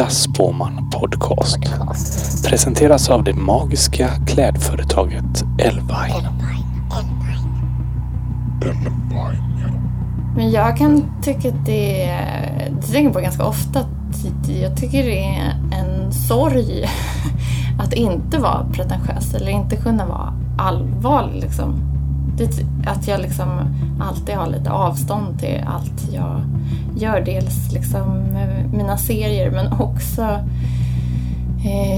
Äkta Spåman podcast presenteras av det magiska klädföretaget Elvine. Men jag kan tycka att det tänker på ganska ofta. Jag tycker det är en sorg att inte vara pretentiös eller inte kunna vara allvarlig liksom. Att jag liksom alltid har lite avstånd till allt jag gör, dels liksom mina serier men också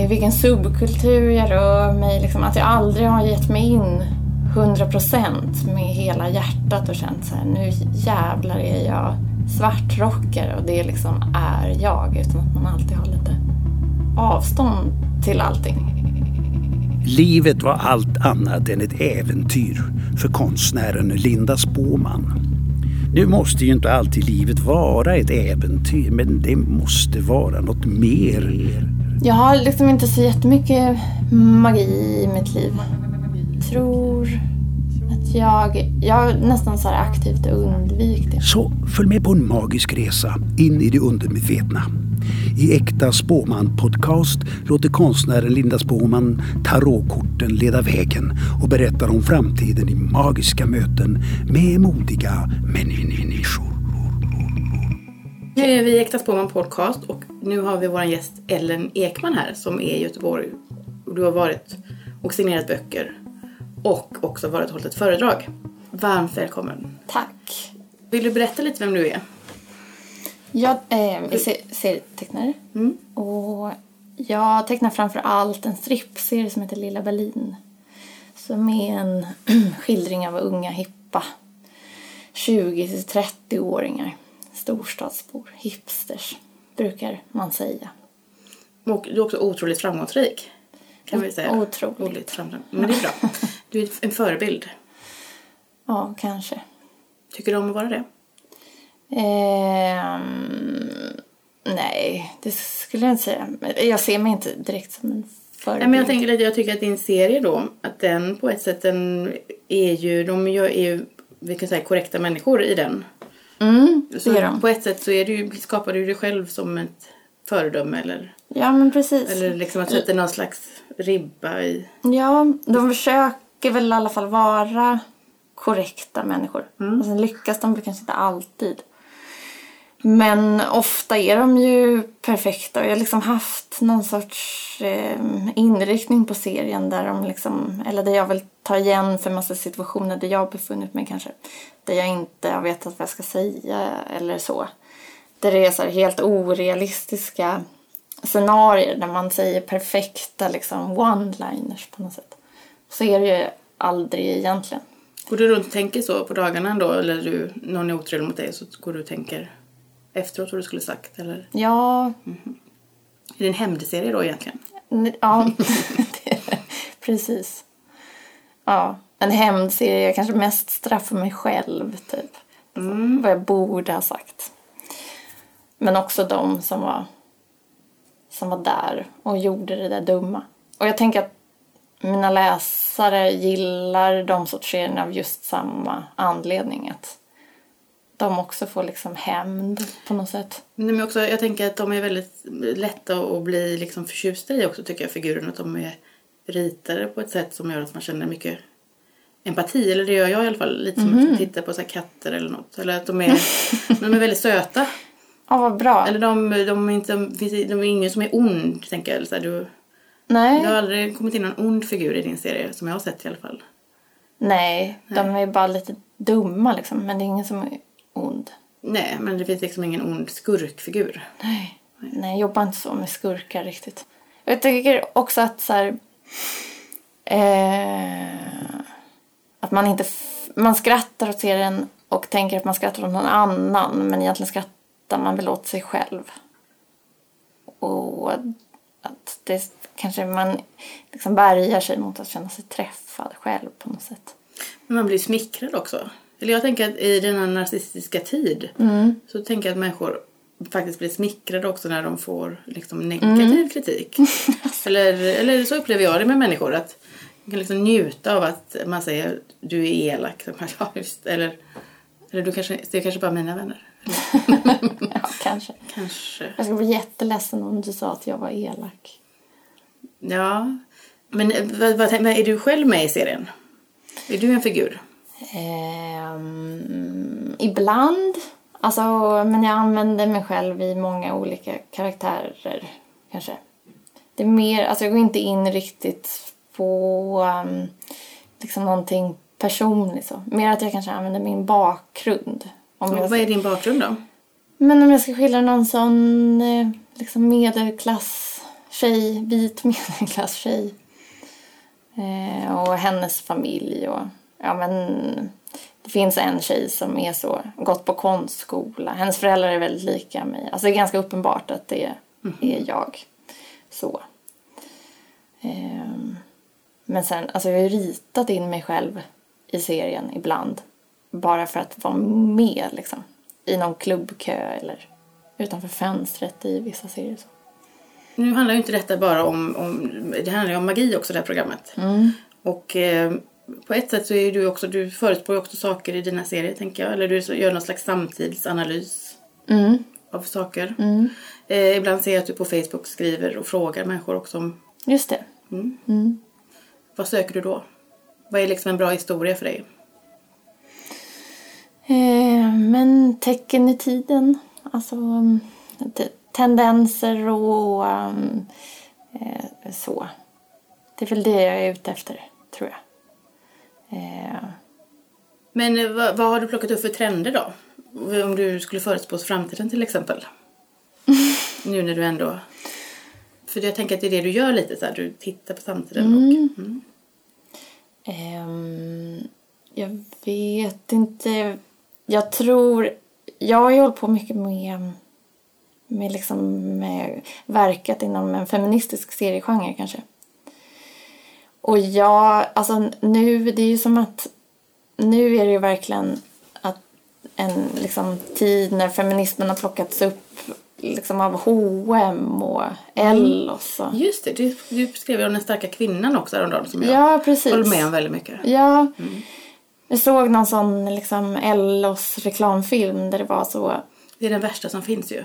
vilken subkultur jag rör mig liksom, att jag aldrig har gett mig in 100% med hela hjärtat och känt så här, nu jävlar är jag svartrockare och det liksom är jag, utan att man alltid har lite avstånd till allting. Livet var allt annat än ett äventyr för konstnären Linda Spåman. Nu måste ju inte alltid livet vara ett äventyr, men det måste vara något mer. Jag har liksom inte så jättemycket magi i mitt liv. Jag tror att jag nästan så här aktivt undviker det. Så följ med på en magisk resa in i det undermedvetna. I Äkta Spåman-podcast låter konstnären Linda Spåman tarotkorten leda vägen och berättar om framtiden i magiska möten med modiga människor. Nu är vi i Äkta Spåman-podcast och nu har vi vår gäst Ellen Ekman här som är i Göteborg. Du har varit och signerat böcker och också varit och hållit ett föredrag. Varmt välkommen. Tack. Vill du berätta lite vem du är? Jag är serietecknare och jag tecknar framför allt en strippserie som heter Lilla Berlin, som är en skildring av unga hippa 20-30-åringar, storstadsbor, hipsters brukar man säga. Och du är också otroligt framgångsrik kan vi säga. Otroligt framgångsrik. Men det är bra. Du är en förebild. Ja, kanske. Tycker du om att vara det? Nej, det skulle jag inte säga. Jag ser mig inte direkt som en förebild. Nej, men jag tycker att din serie då, att den på ett sätt den är ju, vi kan säga korrekta människor i den. Mm, det så är de. På ett sätt så är det ju, skapar du dig själv som ett föredöme eller? Ja, men precis. Eller liksom att sätta någon slags ribba i. Ja, de försöker väl i alla fall vara korrekta människor. Och sen lyckas de kanske inte alltid. Men ofta är de ju perfekta. Och jag har liksom haft någon sorts inriktning på serien där de liksom, eller där jag vill ta igen för massa situationer där jag befunnit mig kanske. Där jag inte har vetat vad jag ska säga eller så. Där det är så här helt orealistiska scenarier där man säger perfekta liksom one-liners på något sätt. Så är det ju aldrig egentligen. Går du runt och tänker så på dagarna då? Eller någon är otrevlig mot dig så går du och tänker efteråt vad du skulle sagt? Eller? Ja. Mm-hmm. Är det en hämndserie då egentligen? Ja, precis. Ja, en hämndserie. Jag kanske mest straffar mig själv typ. Vad jag borde ha sagt. Men också de som var där och gjorde det där dumma. Och jag tänker att mina läsare gillar de sortserierna av just samma anledning, att de också får liksom hämnd på något sätt. Men också, jag tänker att de är väldigt lätta att bli liksom förtjusta i också, tycker jag, figuren, att de är ritade på ett sätt som gör att man känner mycket empati, eller det gör jag i alla fall, lite som att titta på så här katter eller något, eller att de är väldigt söta. Ja, vad bra. Eller de är ingen som är ond, tänker jag, eller så här, Nej. Det har aldrig kommit in någon ond figur i din serie som jag har sett i alla fall. Nej. De är bara lite dumma liksom, men det är ingen som är ond. Nej, men det finns liksom ingen ond skurkfigur. Nej, jag jobbar inte så med skurkar riktigt. Jag tycker också att så här, att man inte man skrattar åt serien och tänker att man skrattar åt någon annan, men egentligen skrattar man väl åt sig själv. Och att det kanske man liksom bärgar sig mot att känna sig träffad själv på något sätt. Men man blir smickrad också. Eller jag tänker att i denna narcissistiska tid så tänker jag att människor faktiskt blir smickrade också när de får liksom negativ kritik. eller så upplever jag det med människor, att man kan liksom njuta av att man säger du är elak. Eller det är kanske bara mina vänner. Ja, kanske. Jag skulle bli jätteledsen om du sa att jag var elak. Ja. Men är du själv med i serien? Är du en figur? Ibland. Alltså, men jag använder mig själv i många olika karaktärer. Kanske. Det är mer, alltså jag går inte in riktigt på liksom någonting personligt. Så. Mer att jag kanske använder min bakgrund. Vad är din bakgrund då? Men om jag ska skildra någon sån liksom medelklass-tjej, vit medelklass-tjej. Och hennes familj. Och, ja, men det finns en tjej som är så, gått på konstskola. Hennes föräldrar är väldigt lika mig. Alltså det är ganska uppenbart att det är jag. Så. Men sen, alltså jag har ju ritat in mig själv i serien ibland. Bara för att vara med liksom. I någon klubbkö eller utanför fönstret i vissa serier. Så. Nu handlar ju inte detta bara om det handlar ju om magi också, det här programmet. Mm. Och på ett sätt så är du också, du förutspår också saker i dina serier, tänker jag. Eller du gör någon slags samtidsanalys av saker. Mm. Ibland ser jag att du på Facebook skriver och frågar människor också om... Just det. Mm. Mm. Vad söker du då? Vad är liksom en bra historia för dig? Men tecken i tiden, alltså tendenser och så. Det är väl det jag är ute efter, tror jag. Men vad har du plockat upp för trender då? Om du skulle förutspås framtiden till exempel. Nu när du ändå... För jag tänker att det är det du gör lite så här, du tittar på samtiden. Jag vet inte. Jag tror... Jag har ju hållit på mycket med liksom med, verkat inom en feministisk seriegenre kanske. Och jag... Alltså nu, det är ju som att... Nu är det ju verkligen att en liksom, tid när feminismen har plockats upp liksom av H&M och L och så. Just det, du beskrev ju om den starka kvinnan också häromdagen som jag håller med om väldigt mycket. Ja, jag såg någon sån liksom Ellos reklamfilm där det var så... Det är den värsta som finns ju.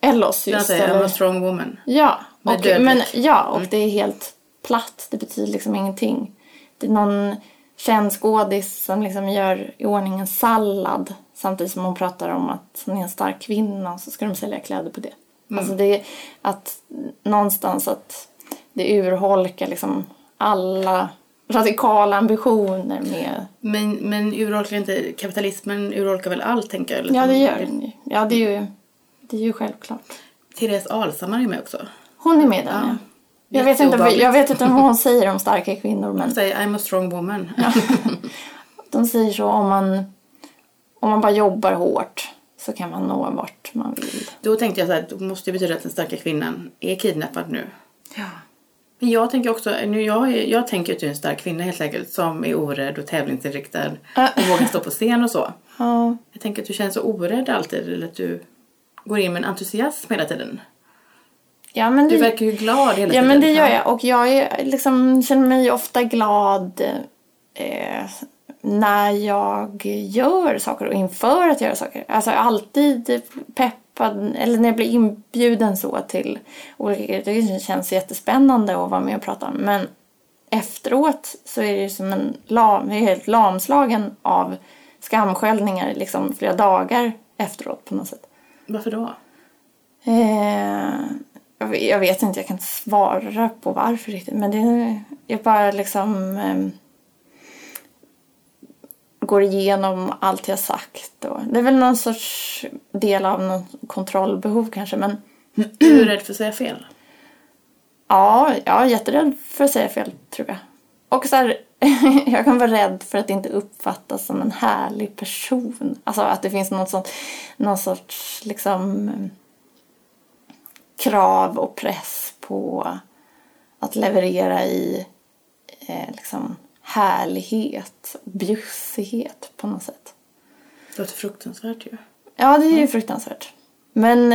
Ellos, just det. I'm a strong woman. Ja, och det är helt platt. Det betyder liksom ingenting. Det är någon känd skådis som liksom gör i ordning en sallad samtidigt som hon pratar om att hon är en stark kvinna och så ska de sälja kläder på det. Mm. Alltså det är att någonstans att det urholkar liksom alla... radikala ambitioner med... Men urholkar inte... Kapitalismen urholkar väl allt, tänker jag. Liksom. Ja, det gör den ju. Ja, det är ju självklart. Therese Ahlsammar är med också. Hon är med den, ja. Jag vet inte vad hon säger om starka kvinnor, men... Hon säger, I'm a strong woman. Ja. De säger så, om man bara jobbar hårt så kan man nå vart man vill. Då tänkte jag så här, det måste betyda att den starka kvinnan är kidnappad nu. Ja. Jag tänker också, jag tänker att du är en stark kvinna helt enkelt som är orädd och tävlingsinriktad och vågar stå på scen och så. Jag tänker att du känns så orädd alltid, eller att du går in med en entusiasm hela tiden. Ja, men du verkar ju glad hela tiden. Ja, men det gör jag, och jag är, liksom, känner mig ofta glad när jag gör saker och inför att göra saker. Alltså jag är alltid pepp. Eller när jag blir inbjuden så till olika grejer. Det känns jättespännande att vara med och prata om. Men efteråt så är det som jag är helt lamslagen av skamskällningar liksom flera dagar efteråt på något sätt. Varför då? Jag vet inte, jag kan inte svara på varför riktigt. Men jag bara liksom går igenom allt jag sagt. Och det är väl någon sorts del av någon kontrollbehov kanske. Men... Du är rädd för att säga fel? Ja, jag är jätterädd för att säga fel, tror jag. Och så här, jag kan vara rädd för att inte uppfattas som en härlig person. Alltså att det finns någon sorts liksom, krav och press på att leverera i liksom... härlighet, bjussighet på något sätt. Det låter fruktansvärt ju. Ja, det är ju fruktansvärt. Men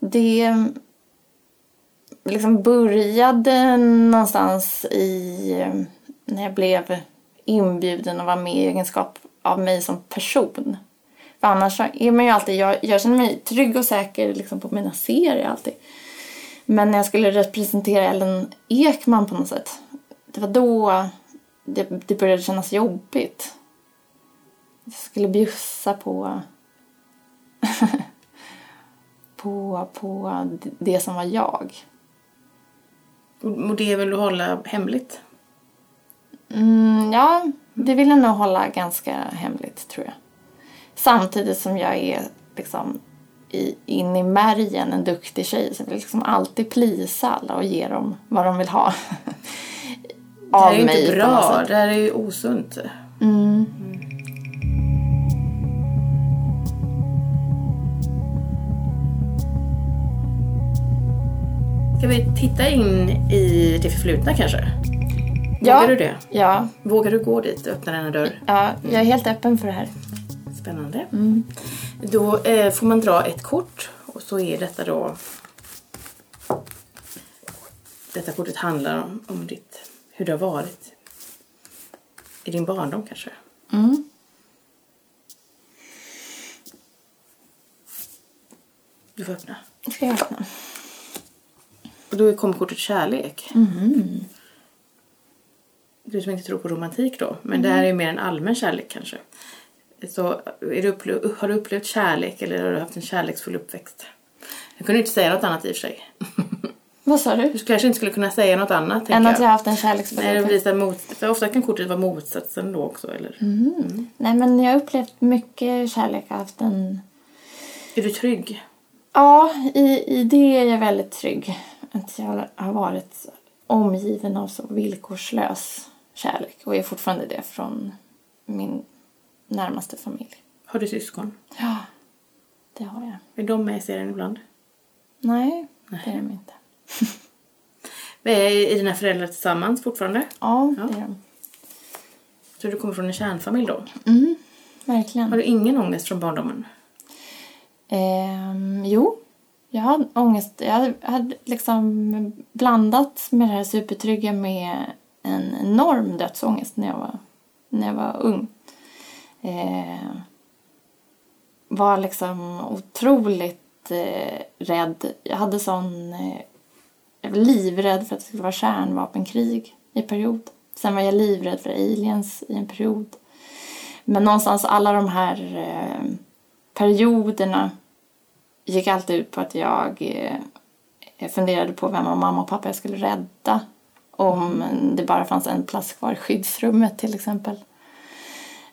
det liksom började någonstans i när jag blev inbjuden att vara med i egenskap av mig som person. För annars är man ju alltid, jag känner mig trygg och säker liksom på mina serier alltid. Men när jag skulle representera Ellen Ekman på något sätt, det var då det började kännas jobbigt. Jag skulle bjussa på på det som var jag. Och det vill du hålla hemligt? Ja, det vill jag nog hålla ganska hemligt, tror jag. Samtidigt som jag är liksom in i märgen en duktig tjej. Så jag vill liksom alltid plisa alla och ge dem vad de vill ha. Det är ju inte bra, det är ju osunt. Mm. Ska vi titta in i det förflutna kanske? Ja. Vågar du det? Ja. Vågar du gå dit och öppna denna dörr? Ja, jag är helt öppen för det här. Spännande. Mm. Då får man dra ett kort. Och så är detta då... Detta kortet handlar om ditt, hur det har varit. I din barndom kanske. Mm. Du får öppna. Ska jag öppna? Och då kommer kortet kärlek. Mm. Du som inte tror på romantik då. Men det här är mer en allmän kärlek kanske. Så har du upplevt kärlek eller har du haft en kärleksfull uppväxt? Jag kunde inte säga något annat i och för sig. Vad sa du? Du kanske inte skulle kunna säga något annat. Än att jag har haft en kärleksfull uppväxt. För ofta kan kortet vara motsatsen då också. Eller? Mm. Nej, men jag har upplevt mycket kärlek. Jag har haft en... Är du trygg? Ja, i det är jag väldigt trygg. Att jag har varit omgiven av så villkorslös kärlek. Och är fortfarande det från min närmaste familj. Har du syskon? Ja, det har jag. Är de med i serien ibland? Nej. Det är de inte. Är dina föräldrar tillsammans fortfarande? Ja, det är de. Så du kommer från en kärnfamilj då? Mm, verkligen. Har du ingen ångest från barndomen? Jo. Jag hade ångest. Jag hade liksom blandat med det här supertrygga med en enorm dödsångest när jag var ung. Var liksom otroligt rädd. Jag hade jag var livrädd för att det skulle vara kärnvapenkrig i en period. Sen var jag livrädd för aliens i en period. Men någonstans alla de här perioderna gick alltid ut på att jag funderade på vem av mamma och pappa jag skulle rädda. Om det bara fanns en plats kvar i skyddsrummet till exempel.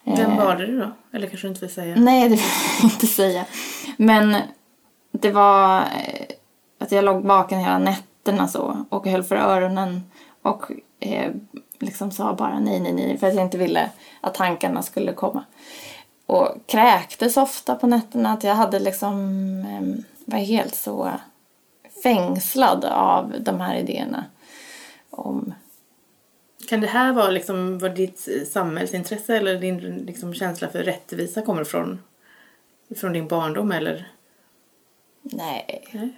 Vem var det då? Eller kanske du inte vill säga? Nej, det vill jag inte säga. Men det var att jag låg baken hela nätterna så. Och höll för öronen. Och liksom sa bara nej. För att jag inte ville att tankarna skulle komma. Och kräktes ofta på nätterna. Att jag hade liksom... Var helt så fängslad av de här idéerna om... Kan det här vara liksom vad ditt samhällsintresse eller din liksom känsla för rättvisa kommer från din barndom eller? Nej.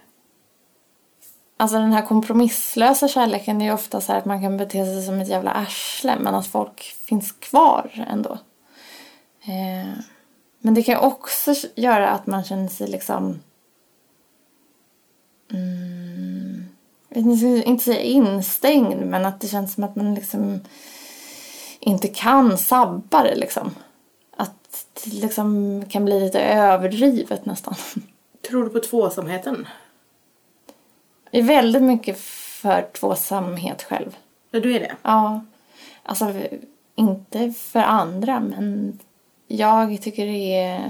Alltså den här kompromisslösa kärleken är ju ofta så här att man kan bete sig som ett jävla arsle men att folk finns kvar ändå. Men det kan också göra att man känner sig liksom jag ska inte säga instängd, men att det känns som att man liksom inte kan sabba det liksom. Att det liksom kan bli lite överdrivet nästan. Tror du på tvåsamheten? Jag är väldigt mycket för tvåsamhet själv. Ja, du är det? Ja, alltså inte för andra, men jag tycker det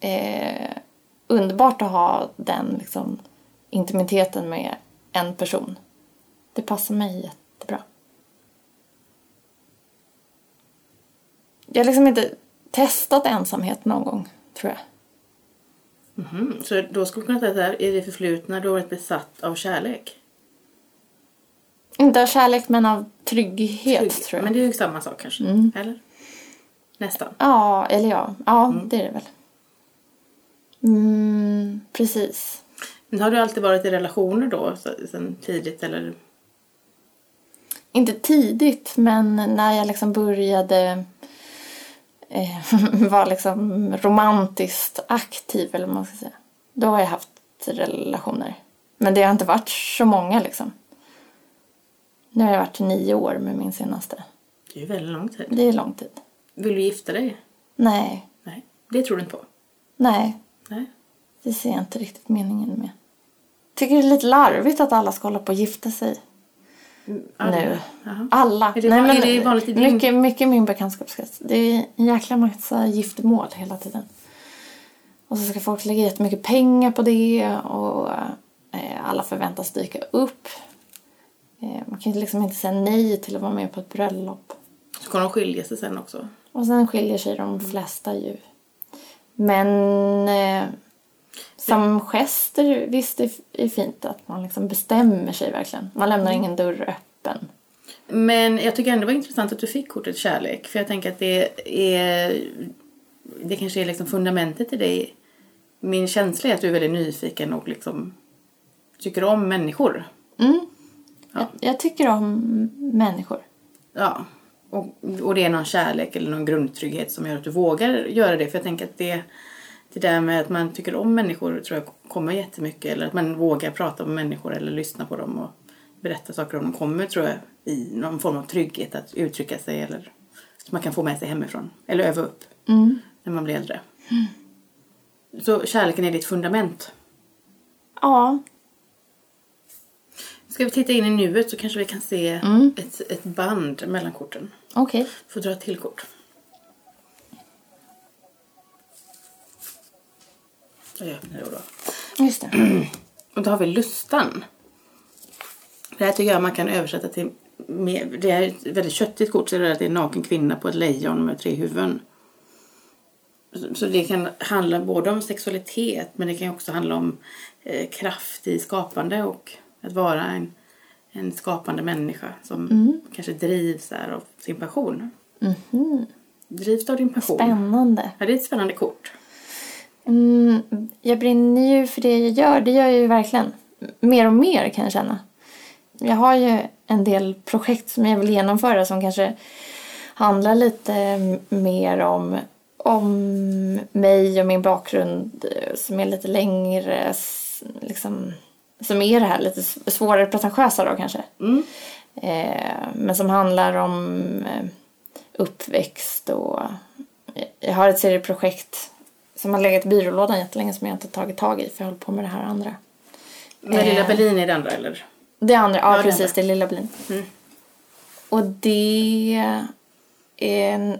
är underbart att ha den liksom intimiteten med en person. Det passar mig jättebra. Jag har liksom inte testat ensamhet någon gång, tror jag. Mm-hmm. Så då skulle man kunna säga att i det förflutna du har varit besatt av kärlek? Inte av kärlek, men av trygghet. Tror jag. Men det är ju samma sak kanske, eller? Nästan. Ja, eller ja. Ja, det är det väl. Precis. Har du alltid varit i relationer då, sen tidigt eller? Inte tidigt, men när jag liksom började var liksom romantiskt aktiv, eller vad man ska säga. Då har jag haft relationer. Men det har inte varit så många liksom. Nu har jag varit 9 år med min senaste. Det är ju väldigt lång tid. Det är lång tid. Vill du gifta dig? Nej. Nej. Det tror du inte på? Nej. Nej. Det ser jag inte riktigt meningen med. Tycker det är lite larvigt att alla ska hålla på och gifta sig. Alla. Nu. Aha. Alla. Är det, nej, men, är det vanligt i din... mycket min bekantskapskrets. Det är en jäkla massa giftmål hela tiden. Och så ska folk lägga jättemycket pengar på det. Och alla förväntas dyka upp. Man kan ju liksom inte säga nej till att vara med på ett bröllop. Så kan de skilja sig sen också. Och sen skiljer sig de flesta ju. Men som gester, visst, det är fint att man liksom bestämmer sig verkligen. Man lämnar ingen dörr öppen. Men jag tycker ändå det var intressant att du fick kortet kärlek. För jag tänker att det kanske är liksom fundamentet i dig. Min känsla är att du är väldigt nyfiken och liksom tycker om människor. Mm. Ja. Jag tycker om människor. Ja, och det är någon kärlek eller någon grundtrygghet som gör att du vågar göra det. För jag tänker att det där med att man tycker om människor tror jag kommer jättemycket. Eller att man vågar prata med människor eller lyssna på dem och berätta saker om dem kommer, tror jag, i någon form av trygghet att uttrycka sig. Eller som man kan få med sig hemifrån. Eller öva upp när man blir äldre. Mm. Så kärleken är ditt fundament. Ja. Ska vi titta in i nuet så kanske vi kan se ett band mellan korten. Okej. Okay. Får dra till kort. Jag öppnar det då. Just det. Och då har vi lustan. Det här tycker jag man kan översätta till... Det är ett väldigt köttigt kort. Så det är att det är en naken kvinna på ett lejon med 3 huvuden. Så det kan handla både om sexualitet. Men det kan också handla om kraft i skapande och... Att vara en skapande människa som kanske drivs här av sin passion. Mm. Drivs av din passion. Spännande. Ja, det är ett spännande kort. Jag brinner ju för det jag gör. Det gör jag ju verkligen. Mer och mer kan jag känna. Jag har ju en del projekt som jag vill genomföra som kanske handlar lite mer om mig och min bakgrund som är lite längre liksom... Som är det här lite svårare pretentiösa då kanske. Mm. Men som handlar om uppväxt. Och jag har ett serieprojekt som har legat i byrålådan jättelänge som jag inte tagit tag i. För jag håller på med det här andra. Men Lilla Berlin är det andra eller? Det andra, ja precis andra. Det är Lilla Berlin. Mm. Och det...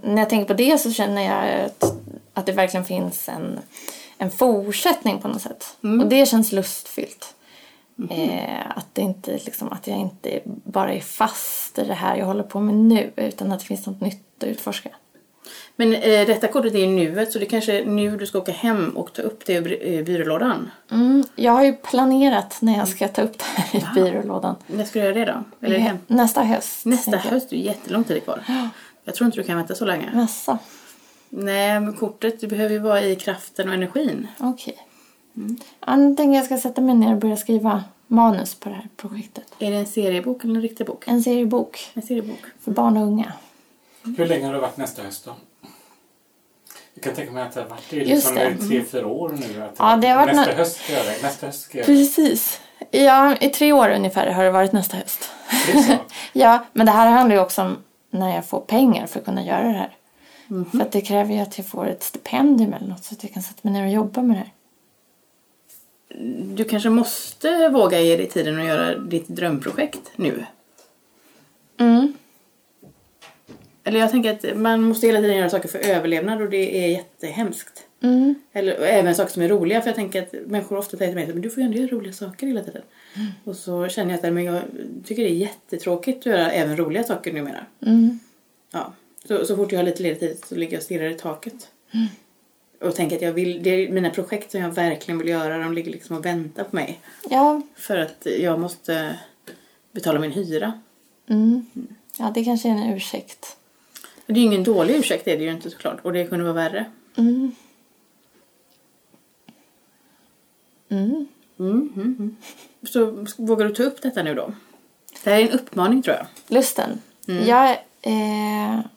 när jag tänker på det så känner jag att det verkligen finns en fortsättning på något sätt. Mm. Och det känns lustfyllt. Mm-hmm. Att det inte liksom, att jag inte bara är fast i det här jag håller på med nu, utan att det finns något nytt att utforska. Men detta kortet är ju nuet, så det kanske är nu du ska åka hem och ta upp det i byrålådan. Jag har ju planerat när jag ska ta upp det här i byrålådan. När ska du göra det då? Eller hem? Nästa höst. Nästa höst, det är jättelång tid kvar. Jag tror inte du kan vänta så länge. Massa. Nej, men kortet, du behöver ju vara i kraften och energin. Okej. Mm. Antingen jag ska sätta mig ner och börja skriva manus på det här projektet. Är det en seriebok eller en riktig bok? En seriebok. En seriebok. För barn och unga. Hur länge har det varit nästa höst då? Jag kan tänka mig att det har varit det liksom 3-4 år nu. Att ja, det har varit nästa höst ska jag göra. Nästa höst ska jag göra. Precis. Ja, i 3 år ungefär har det varit nästa höst. Ja, men det här handlar ju också om när jag får pengar för att kunna göra det här. Mm. För att det kräver ju att jag får ett stipendium eller något så att jag kan sätta mig ner och jobba med det här. Du kanske måste våga ge dig tiden och göra ditt drömprojekt nu. Mm. Eller jag tänker att man måste hela tiden göra saker för överlevnad och det är jättehemskt. Mm. Eller även saker som är roliga, för jag tänker att människor ofta säger till mig men du får ju ändå göra roliga saker hela tiden. Mm. Och så känner jag att men jag tycker det är jättetråkigt att göra även roliga saker numera. Mm. Ja. Så fort jag har lite ledig tid så ligger jag och stirrar i taket. Mm. Och tänker att jag vill, det är mina projekt som jag verkligen vill göra, de ligger liksom och väntar på mig. Ja. För att jag måste betala min hyra. Mm. Ja, det kanske är en ursäkt. Det är ju ingen dålig ursäkt, det är det ju inte såklart. Och det kunde vara värre. Mm. Mm. Mm, mm, mm. Så vågar du ta upp detta nu då? Det här är en uppmaning tror jag. Lusten. Mm.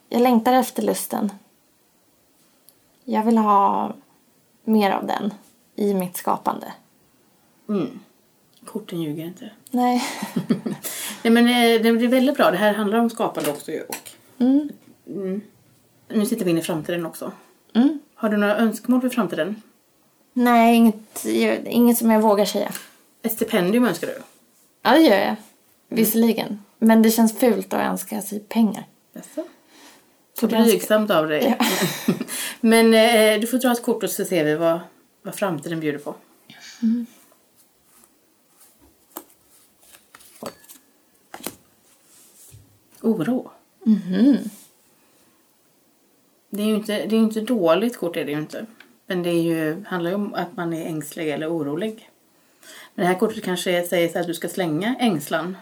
Jag längtar efter lusten. Jag vill ha mer av den i mitt skapande. Mm. Korten ljuger inte. Nej. Nej, men det blir väldigt bra. Det här handlar om skapande också. Och... Mm. Mm. Nu sitter vi in i framtiden också. Mm. Har du några önskemål för framtiden? Nej, inget som jag vågar säga. Ett stipendium önskar du? Ja, det gör jag. Visserligen. Men det känns fult att önska sig pengar. Jaså? Så blygsamt av dig. Ja. Men du får dra ett kort och så ser vi vad framtiden bjuder på. Mm. Oro. Mm-hmm. Det är ju inte dåligt kort, är det ju inte. Men handlar ju om att man är ängslig eller orolig. Men det här kortet kanske säger att du ska slänga ängslan.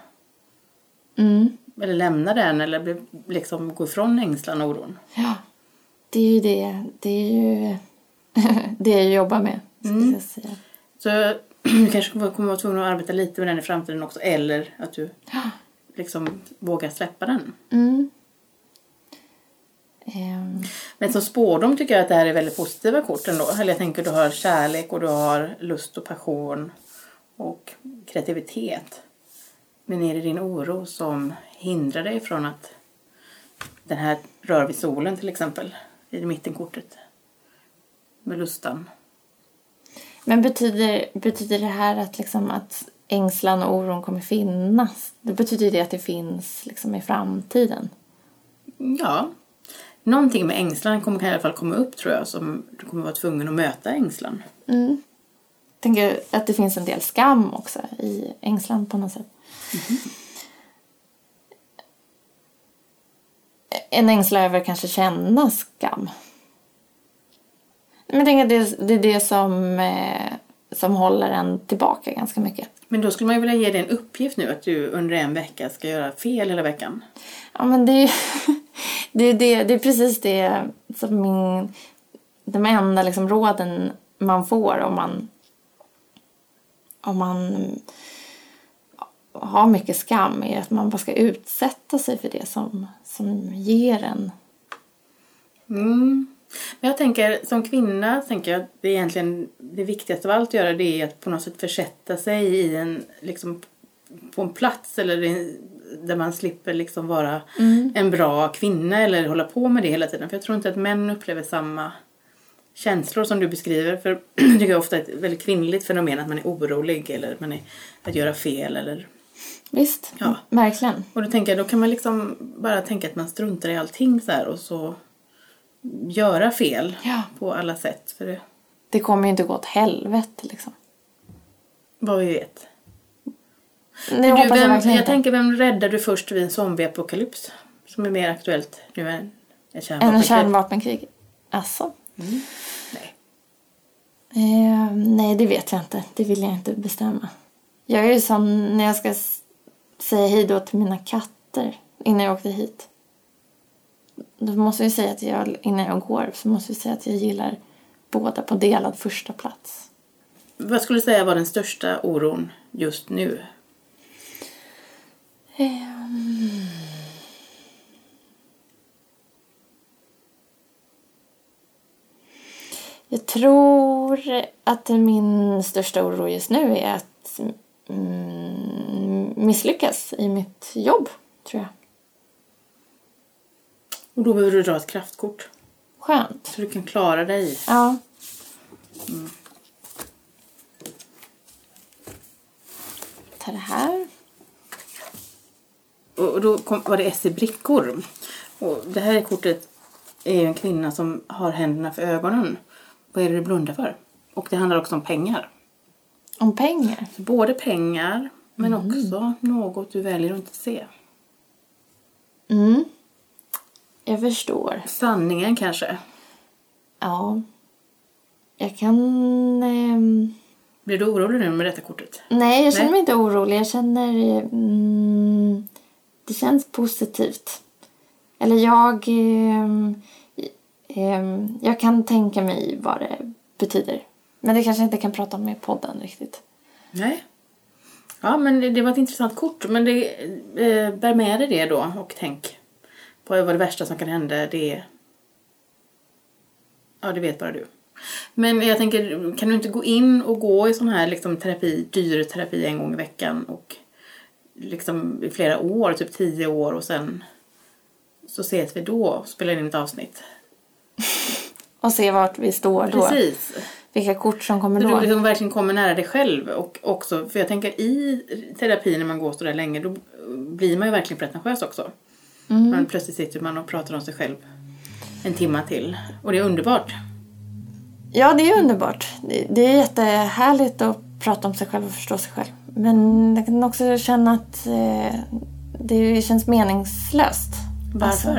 Mm. Eller lämna den, eller liksom gå ifrån ängslan och oron. Ja, det är ju det. Det är ju det jag jobbar med, skulle jag säga. Så du kanske kommer vara tvungen att arbeta lite med den i framtiden också. Eller att du liksom vågar släppa den. Mm. Men som spårdom tycker jag att det här är väldigt positiva kort ändå. Eller jag tänker, du har kärlek och du har lust och passion och kreativitet. Men är det din oro som hindrar dig från att den här rör vid solen till exempel i mittenkortet med lustan? Men betyder det här att liksom att ängslan och oron kommer finnas? Det betyder det att det finns liksom i framtiden? Ja. Någonting med ängslan kan i alla fall komma upp, tror jag, som du kommer vara tvungen att möta ängslan. Mm. Tänker att det finns en del skam också i ängslan på något sätt. Mm-hmm. En ängsla över kanske känna skam. Men jag tänker att det är det som håller en tillbaka ganska mycket. Men då skulle man ju vilja ge dig en uppgift nu, att du under en vecka ska göra fel hela veckan. Ja, men det är precis det som de enda liksom råden man får om man har mycket skam, är att man bara ska utsätta sig för det som ger en. Mm. Men jag tänker, som kvinna tänker jag att det egentligen det viktigaste av allt att göra, det är att på något sätt försätta sig i en, liksom, på en plats eller där man slipper liksom vara en bra kvinna eller hålla på med det hela tiden. För jag tror inte att män upplever samma känslor som du beskriver. För jag tycker ofta ett väldigt kvinnligt fenomen att man är orolig eller man är att göra fel eller... Visst, ja. Verkligen. Och då kan man liksom bara tänka att man struntar i allting så här och så göra fel på alla sätt. För det kommer ju inte gå åt helvete liksom. Vad vi vet. Nej, jag tänker, vem räddar du först vid en zombieapokalyps? Som är mer aktuellt nu än en kärnvapenkrig. Asså. Mm. Nej. Nej, det vet jag inte. Det vill jag inte bestämma. Jag är ju sån när jag ska säga hej då till mina katter innan jag åkte hit. Då måste jag säga att innan jag går så måste jag säga att jag gillar båda på delad första plats. Vad skulle du säga var den största oron just nu? Jag tror att min största oro just nu är att misslyckas i mitt jobb, tror jag. Och då behöver du dra ett kraftkort. Skönt. Så du kan klara dig. Ja. Mm. Ta det här. Och då var det S i brickor. Och det här kortet är en kvinna som har händerna för ögonen. Vad är det du blundar för? Och det handlar också om pengar. Om pengar? Både pengar, men också något du väljer att inte se. Mm. Jag förstår. Sanningen kanske? Ja. Jag kan... Blir du orolig nu med detta kortet? Nej, jag känner mig inte orolig. Jag känner... det känns positivt. Eller jag kan tänka mig vad det betyder. Men det kanske inte kan prata om i podden riktigt. Nej. Ja, men det var ett intressant kort. Men det, bär med dig det då och tänk på vad det värsta som kan hända. Det är Ja, det vet bara du. Men jag tänker, kan du inte gå in och gå i sån här liksom, terapi, dyrterapi en gång i veckan och liksom i flera år, typ 10 år, och sen så ses vi då och spelar in ett avsnitt. Och se vart vi står då. Precis. Vilka kort som kommer så då. Du liksom verkligen kommer nära dig själv. Och också, för jag tänker i terapi när man går så där länge, då blir man ju verkligen pretentiös också. Mm. Man plötsligt sitter man och pratar om sig själv en timme till. Och det är underbart. Ja, det är underbart. Det är jättehärligt att prata om sig själv och förstå sig själv. Men jag kan också känna att det känns meningslöst. Varför? Alltså,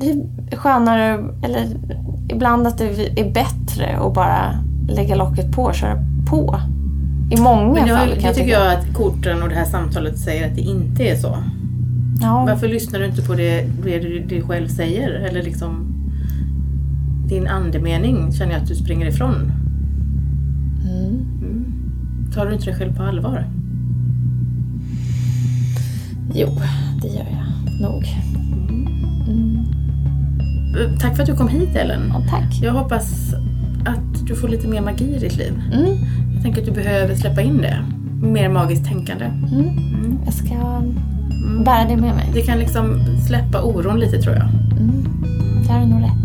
det är skönare, eller ibland att det är bättre att bara lägga locket på och köra på. I många fall kan jag tycker jag att korten och det här samtalet säger att det inte är så. Ja. Varför lyssnar du inte på det du själv säger? Eller liksom din andemening, känner jag att du springer ifrån. Mm. Tar du inte dig själv på allvar? Jo, det gör jag nog. Tack för att du kom hit, Ellen. Ja, tack. Jag hoppas att du får lite mer magi i ditt liv. Mm. Jag tänker att du behöver släppa in det. Mer magiskt tänkande. Mm. Jag ska bära det med mig. Det kan liksom släppa oron lite, tror jag. Det är nog rätt.